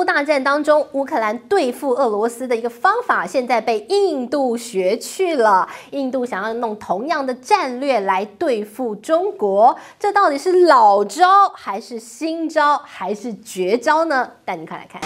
乌大战当中，乌克兰对付俄罗斯的一个方法，现在被印度学去了。印度想要弄同样的战略来对付中国，这到底是老招还是新招还是绝招呢？带你快来看。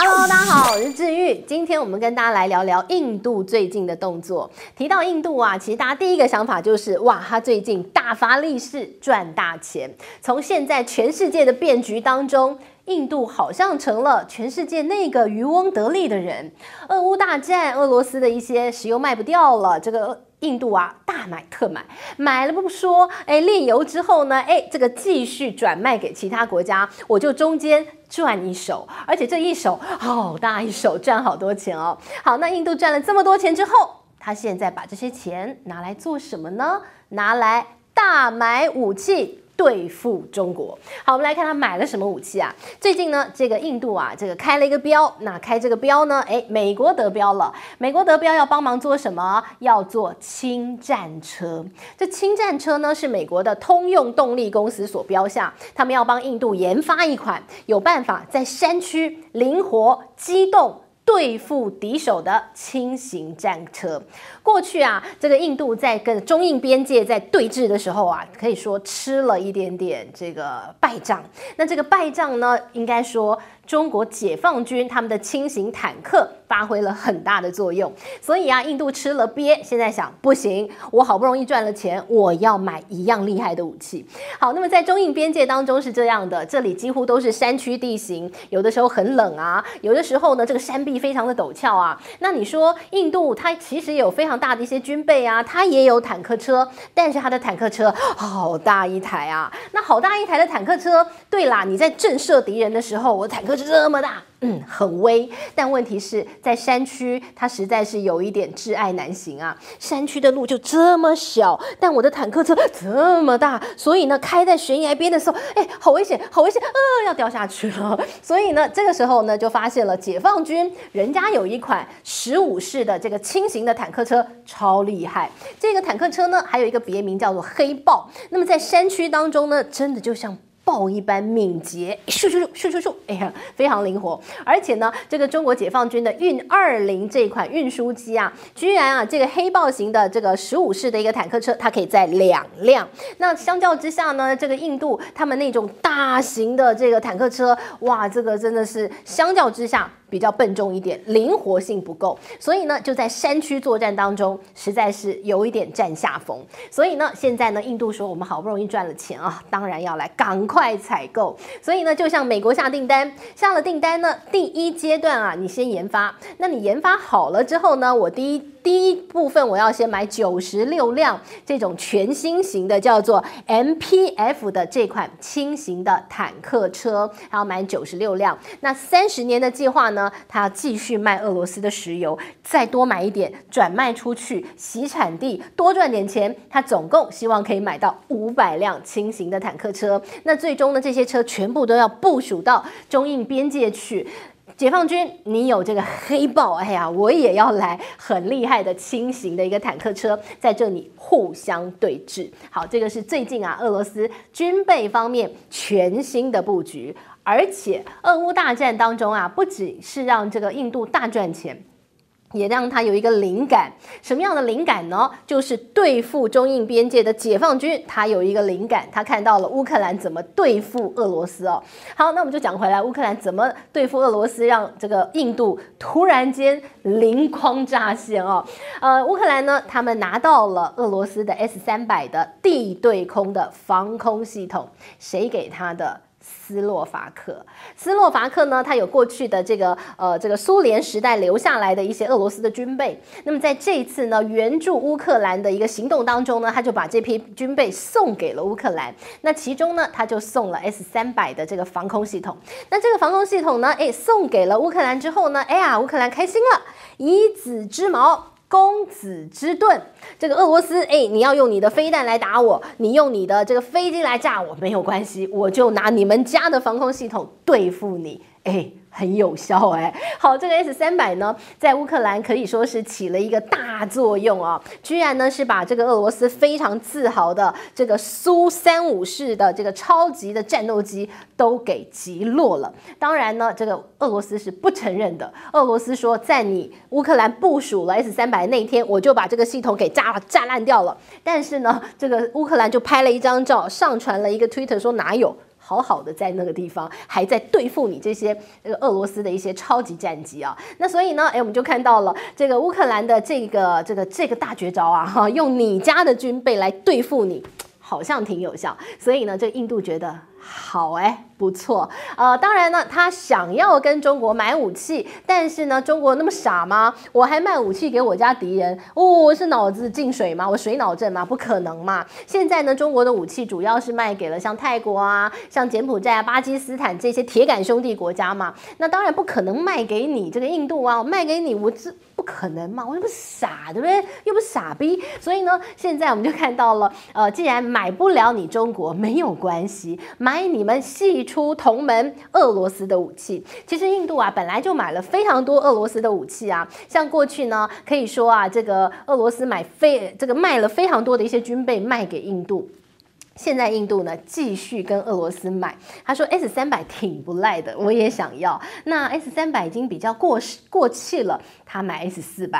Hello， 大家好，我是治愈。今天我们跟大家来聊聊印度最近的动作。提到印度啊，其实大家第一个想法就是哇，他最近大发利市，赚大钱。从现在全世界的变局当中，印度好像成了全世界那个渔翁得利的人。俄乌大战，俄罗斯的一些石油卖不掉了，这个。 印度啊，大买特买，买了不说，哎，炼油之后呢，哎，这个继续转卖给其他国家，我就中间赚一手，而且这一手好大一手，赚好多钱哦。好，那印度赚了这么多钱之后，他现在把这些钱拿来做什么呢？拿来大买武器。 对付中国，好，我们来看他买了什么武器啊？最近呢，这个印度啊，这个开了一个标，那开这个标呢，哎，美国得标了。美国得标要帮忙做什么？要做氢战车。这氢战车呢，是美国的通用动力公司所标下，他们要帮印度研发一款有办法在山区灵活机动。 对付敌手的轻型战车，过去啊，这个印度在跟中印边界在对峙的时候啊，可以说吃了一点点这个败仗。那这个败仗呢，应该说中国解放军他们的轻型坦克发挥了很大的作用。所以啊，印度吃了鳖，现在想不行，我好不容易赚了钱，我要买一样厉害的武器。好，那么在中印边界当中是这样的，这里几乎都是山区地形，有的时候很冷啊，有的时候呢，这个山壁。 非常的陡峭啊，那你说印度它其实有非常大的一些军备啊，它也有坦克车，但是它的坦克车好大一台啊，那好大一台的坦克车，对啦，你在震慑敌人的时候，我的坦克车这么大。 很威，但问题是在山区，它实在是有一点挚爱难行啊。山区的路就这么小，但我的坦克车这么大，所以呢，开在悬崖边的时候，哎，好危险，好危险，要掉下去了。所以呢，这个时候呢，就发现了解放军人家有一款15式的这个轻型的坦克车，超厉害。这个坦克车呢，还有一个别名叫做黑豹。那么在山区当中呢，真的就像。 豹一般敏捷，咻咻咻咻咻咻，哎呀，非常灵活。而且呢，这个中国解放军的运20这款运输机啊，居然啊，这个黑豹型的这个15式的一个坦克车，它可以载2辆。那相较之下呢，这个印度他们那种大型的这个坦克车，哇，这个真的是相较之下。 比较笨重一点，灵活性不够，所以呢，就在山区作战当中，实在是有一点占下风。所以呢，现在呢，印度说我们好不容易赚了钱啊，当然要来赶快采购。所以呢，就像美国下订单，下了订单呢，第一阶段啊，你先研发，那你研发好了之后呢，我第一部分我要先买96辆这种全新型的叫做 MPF 的这款轻型的坦克车，还要买96辆。那30年的计划呢？ 他要继续卖俄罗斯的石油，再多买一点转卖出去，洗产地多赚点钱。他总共希望可以买到500辆轻型的坦克车。那最终呢，这些车全部都要部署到中印边界去。 解放军，你有这个黑豹，哎呀，我也要来很厉害的轻型的一个坦克车，在这里互相对峙。好，这个是最近啊，俄罗斯军备方面全新的布局，而且俄乌大战当中啊，不只是让这个印度大赚钱。 也让他有一个灵感，什么样的灵感呢？就是对付中印边界的解放军，他有一个灵感，他看到了乌克兰怎么对付俄罗斯哦。好，那我们就讲回来，乌克兰怎么对付俄罗斯，让这个印度突然间灵光乍现哦。乌克兰呢，他们拿到了俄罗斯的 S-300的地对空的防空系统，谁给他的？ 斯洛伐克，斯洛伐克呢，它有过去的这个苏联时代留下来的一些俄罗斯的军备。那么在这一次呢，援助乌克兰的一个行动当中呢，他就把这批军备送给了乌克兰。那其中呢，他就送了 S-300的这个防空系统。那这个防空系统呢，哎，送给了乌克兰之后呢，哎呀，乌克兰开心了，以子之矛。 攻子之盾，这个俄罗斯，哎，你要用你的飞弹来打我，你用你的这个飞机来炸我，没有关系，我就拿你们家的防空系统对付你。很有效好，这个 S-300 呢，在乌克兰可以说是起了一个大作用啊，居然呢是把这个俄罗斯非常自豪的这个苏-35式的这个超级的战斗机都给击落了。当然呢，这个俄罗斯是不承认的。俄罗斯说，在你乌克兰部署了 S-300 那天，我就把这个系统给炸烂掉了。但是呢，这个乌克兰就拍了一张照，上传了一个 Twitter 说哪有？ 好好的在那个地方还在对付你这些俄罗斯的一些超级战机啊，那所以呢，我们就看到了这个乌克兰的这个大绝招啊，哈，用你家的军备来对付你，好像挺有效。所以呢，这印度觉得好不错，当然呢，他想要跟中国买武器，但是呢，中国那么傻吗？我还卖武器给我家敌人？我是脑子进水吗？我水脑症吗？不可能嘛！现在呢，中国的武器主要是卖给了像泰国啊、像柬埔寨啊、巴基斯坦这些铁杆兄弟国家嘛。那当然不可能卖给你这个印度啊，我卖给你，我这不可能嘛！我又不傻，对不对？又不傻逼。所以呢，现在我们就看到了，既然买不了你中国，没有关系，买你们系。 出同盟俄罗斯的武器，其实印度啊本来就买了非常多俄罗斯的武器啊，像过去呢可以说啊，这个俄罗斯卖了非常多的一些军备卖给印度。 现在印度呢继续跟俄罗斯买，他说 S-300 挺不赖的，我也想要。那 S-300 已经比较过气了，他买 S-400。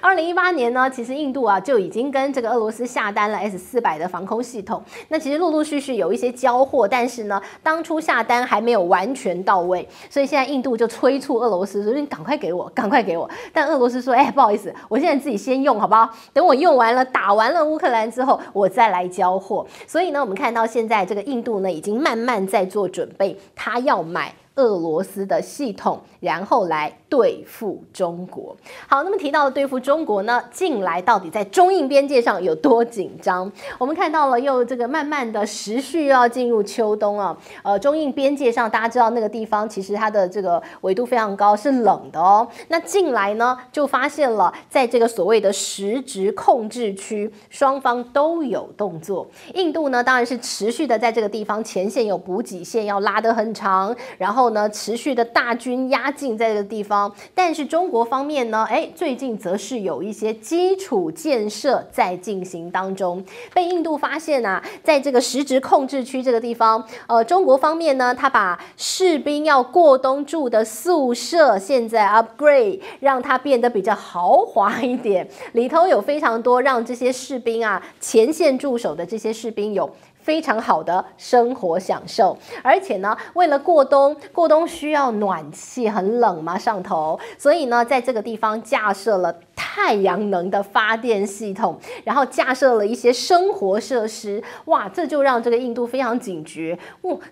2018年呢，其实印度啊就已经跟这个俄罗斯下单了 S-400 的防空系统。那其实陆陆续续有一些交货，但是呢，当初下单还没有完全到位，所以现在印度就催促俄罗斯说：“你赶快给我，赶快给我。”但俄罗斯说：“不好意思，我现在自己先用好不好？等我用完了，打完了乌克兰之后，我再来交货。”所以呢。 我们看到现在这个印度呢，已经慢慢在做准备，他要买俄罗斯的系统，然后来对付中国。好，那么提到了对付中国呢，近来到底在中印边界上有多紧张？我们看到了又这个慢慢的时序要进入秋冬啊，中印边界上大家知道那个地方其实它的这个纬度非常高，是冷的哦。那近来呢就发现了，在这个所谓的实质控制区，双方都有动作。印度呢当然。 但是持续的在这个地方前线有补给线要拉得很长，然后呢持续的大军压境在这个地方。但是中国方面呢，最近则是有一些基础建设在进行当中。被印度发现啊，在这个实质控制区这个地方，中国方面呢，他把士兵要过冬住的宿舍现在 upgrade， 让它变得比较豪华一点，里头有非常多让这些士兵啊前线驻守的这些士兵有。 非常好的生活享受，而且呢，为了过冬，过冬需要暖气，很冷嘛，上头，所以呢，在这个地方架设了太阳能的发电系统，然后架设了一些生活设施，哇，这就让这个印度非常警觉。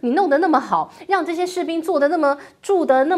你弄得那么好，让这些士兵住得那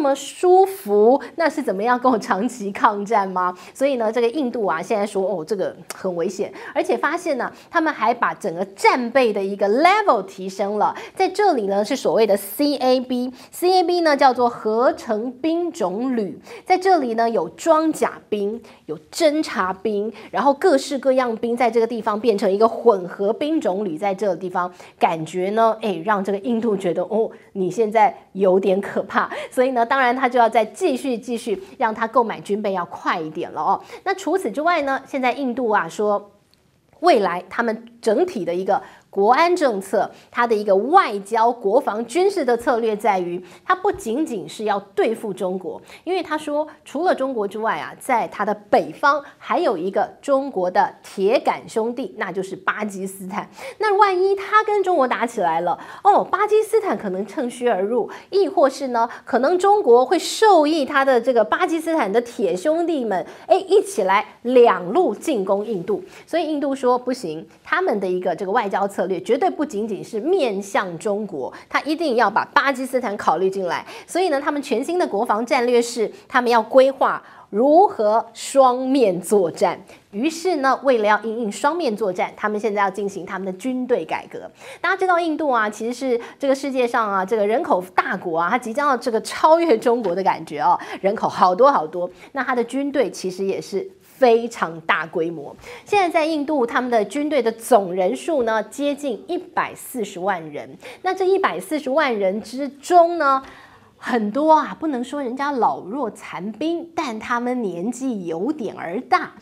么舒服，那是怎么样跟我长期抗战吗？所以呢，这个印度啊，现在说这个很危险，而且发现呢，他们还把整个战备的一个 level 提升了，在这里呢是所谓的 CAB 呢叫做合成兵种旅，在这里呢有装甲兵，有侦察兵，然后各式各样兵在这个地方变成一个混合兵种旅，在这个地方感觉呢，让这个印度觉得你现在有点可怕，所以呢，当然他就要再继续让他购买军备要快一点了哦。那除此之外呢，现在印度啊说，未来他们整体的一个。 国安政策，它的一个外交、国防、军事的策略在于，它不仅仅是要对付中国，因为他说，除了中国之外啊，在它的北方还有一个中国的铁杆兄弟，那就是巴基斯坦。那万一他跟中国打起来了，巴基斯坦可能趁虚而入，亦或是呢，可能中国会受益他的这个巴基斯坦的铁兄弟们，一起来两路进攻印度。所以印度说不行，他们的一个这个外交策略。 绝对不仅仅是面向中国，他一定要把巴基斯坦考虑进来。所以呢，他们全新的国防战略是，他们要规划如何双面作战。 于是呢，为了要因应双面作战，他们现在要进行他们的军队改革。大家知道，印度啊，其实是这个世界上啊，这个人口大国啊，它即将要这个超越中国的感觉哦，人口好多好多。那它的军队其实也是非常大规模。现在在印度，他们的军队的总人数呢，接近140万人。那这140万人之中呢？很多啊，不能说人家老弱残兵，但他们年纪有点儿大。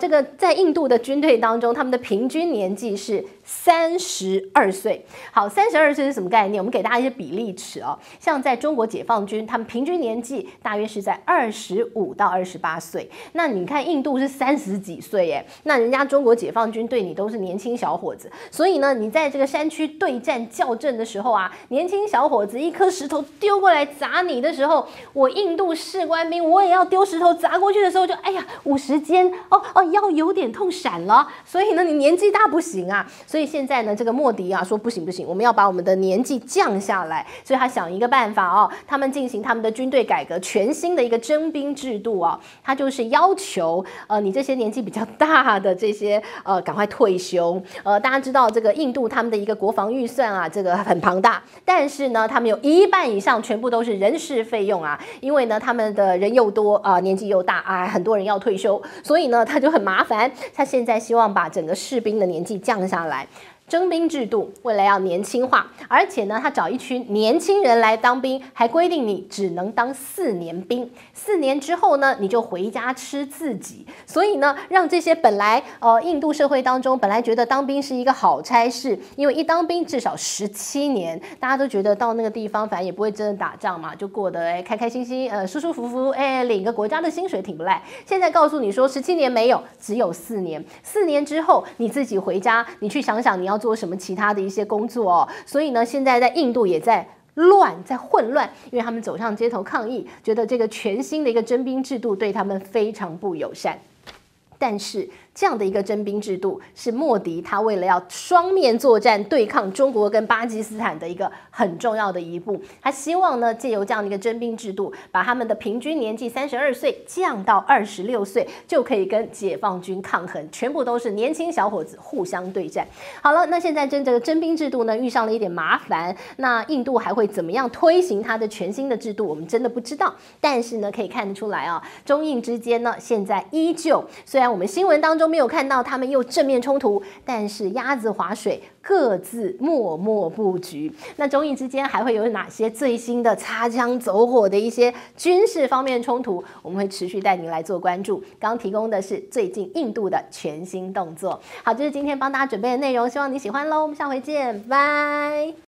这个在印度的军队当中，他们的平均年纪是32岁。好，32岁是什么概念？我们给大家一些比例尺哦。像在中国解放军，他们平均年纪大约是在25到28岁。那你看印度是30几岁耶，那人家中国解放军对你都是年轻小伙子。所以呢，你在这个山区对战校正的时候啊，年轻小伙子一颗石头丢过来。 砸你的时候，我印度士官兵我也要丢石头砸过去的时候就，就哎呀，50肩哦，腰有点痛，闪了。所以呢，你年纪大不行啊。所以现在呢，这个莫迪啊说不行不行，我们要把我们的年纪降下来。所以他想一个办法哦，他们进行他们的军队改革，全新的一个征兵制度啊、哦，他就是要求你这些年纪比较大的这些赶快退休。大家知道这个印度他们的一个国防预算啊，这个很庞大，但是呢，他们有1半以上全部都。 是人事费用啊，因为呢，他们的人又多啊、年纪又大啊，很多人要退休，所以呢，他就很麻烦。他现在希望把整个士兵的年纪降下来。 征兵制度未来要年轻化，而且呢，他找一群年轻人来当兵，还规定你只能当4年兵，4年之后呢，你就回家吃自己。所以呢，让这些本来印度社会当中本来觉得当兵是一个好差事，因为一当兵至少17年，大家都觉得到那个地方反正也不会真的打仗嘛，就过得哎开开心心，舒舒服服，哎领个国家的薪水挺不赖。现在告诉你说17年没有，只有4年，4年之后你自己回家，你去想想你要。 做什么其他的一些工作哦，所以呢，现在在印度也在。 在混乱，因为他们走上街头抗议，觉得这个全新的一个征兵制度对他们非常不友善。但是这样的一个征兵制度是莫迪他为了要双面作战对抗中国跟巴基斯坦的一个很重要的一步。他希望呢，借由这样的一个征兵制度，把他们的平均年纪32岁降到26岁，就可以跟解放军抗衡，全部都是年轻小伙子互相对战。好了，那现在这个征兵制度呢，遇上了一点麻烦。那印度还会怎么样推行它的全新的制度？我们真的不知道。但是呢，可以看得出来啊，中印之间呢，现在依旧虽然。 我们新闻当中没有看到他们又正面冲突，但是鸭子划水，各自默默布局。那中印之间还会有哪些最新的擦枪走火的一些军事方面冲突？我们会持续带您来做关注。刚提供的是最近印度的全新动作。好，这是今天帮大家准备的内容，希望你喜欢喽。我们下回见，拜。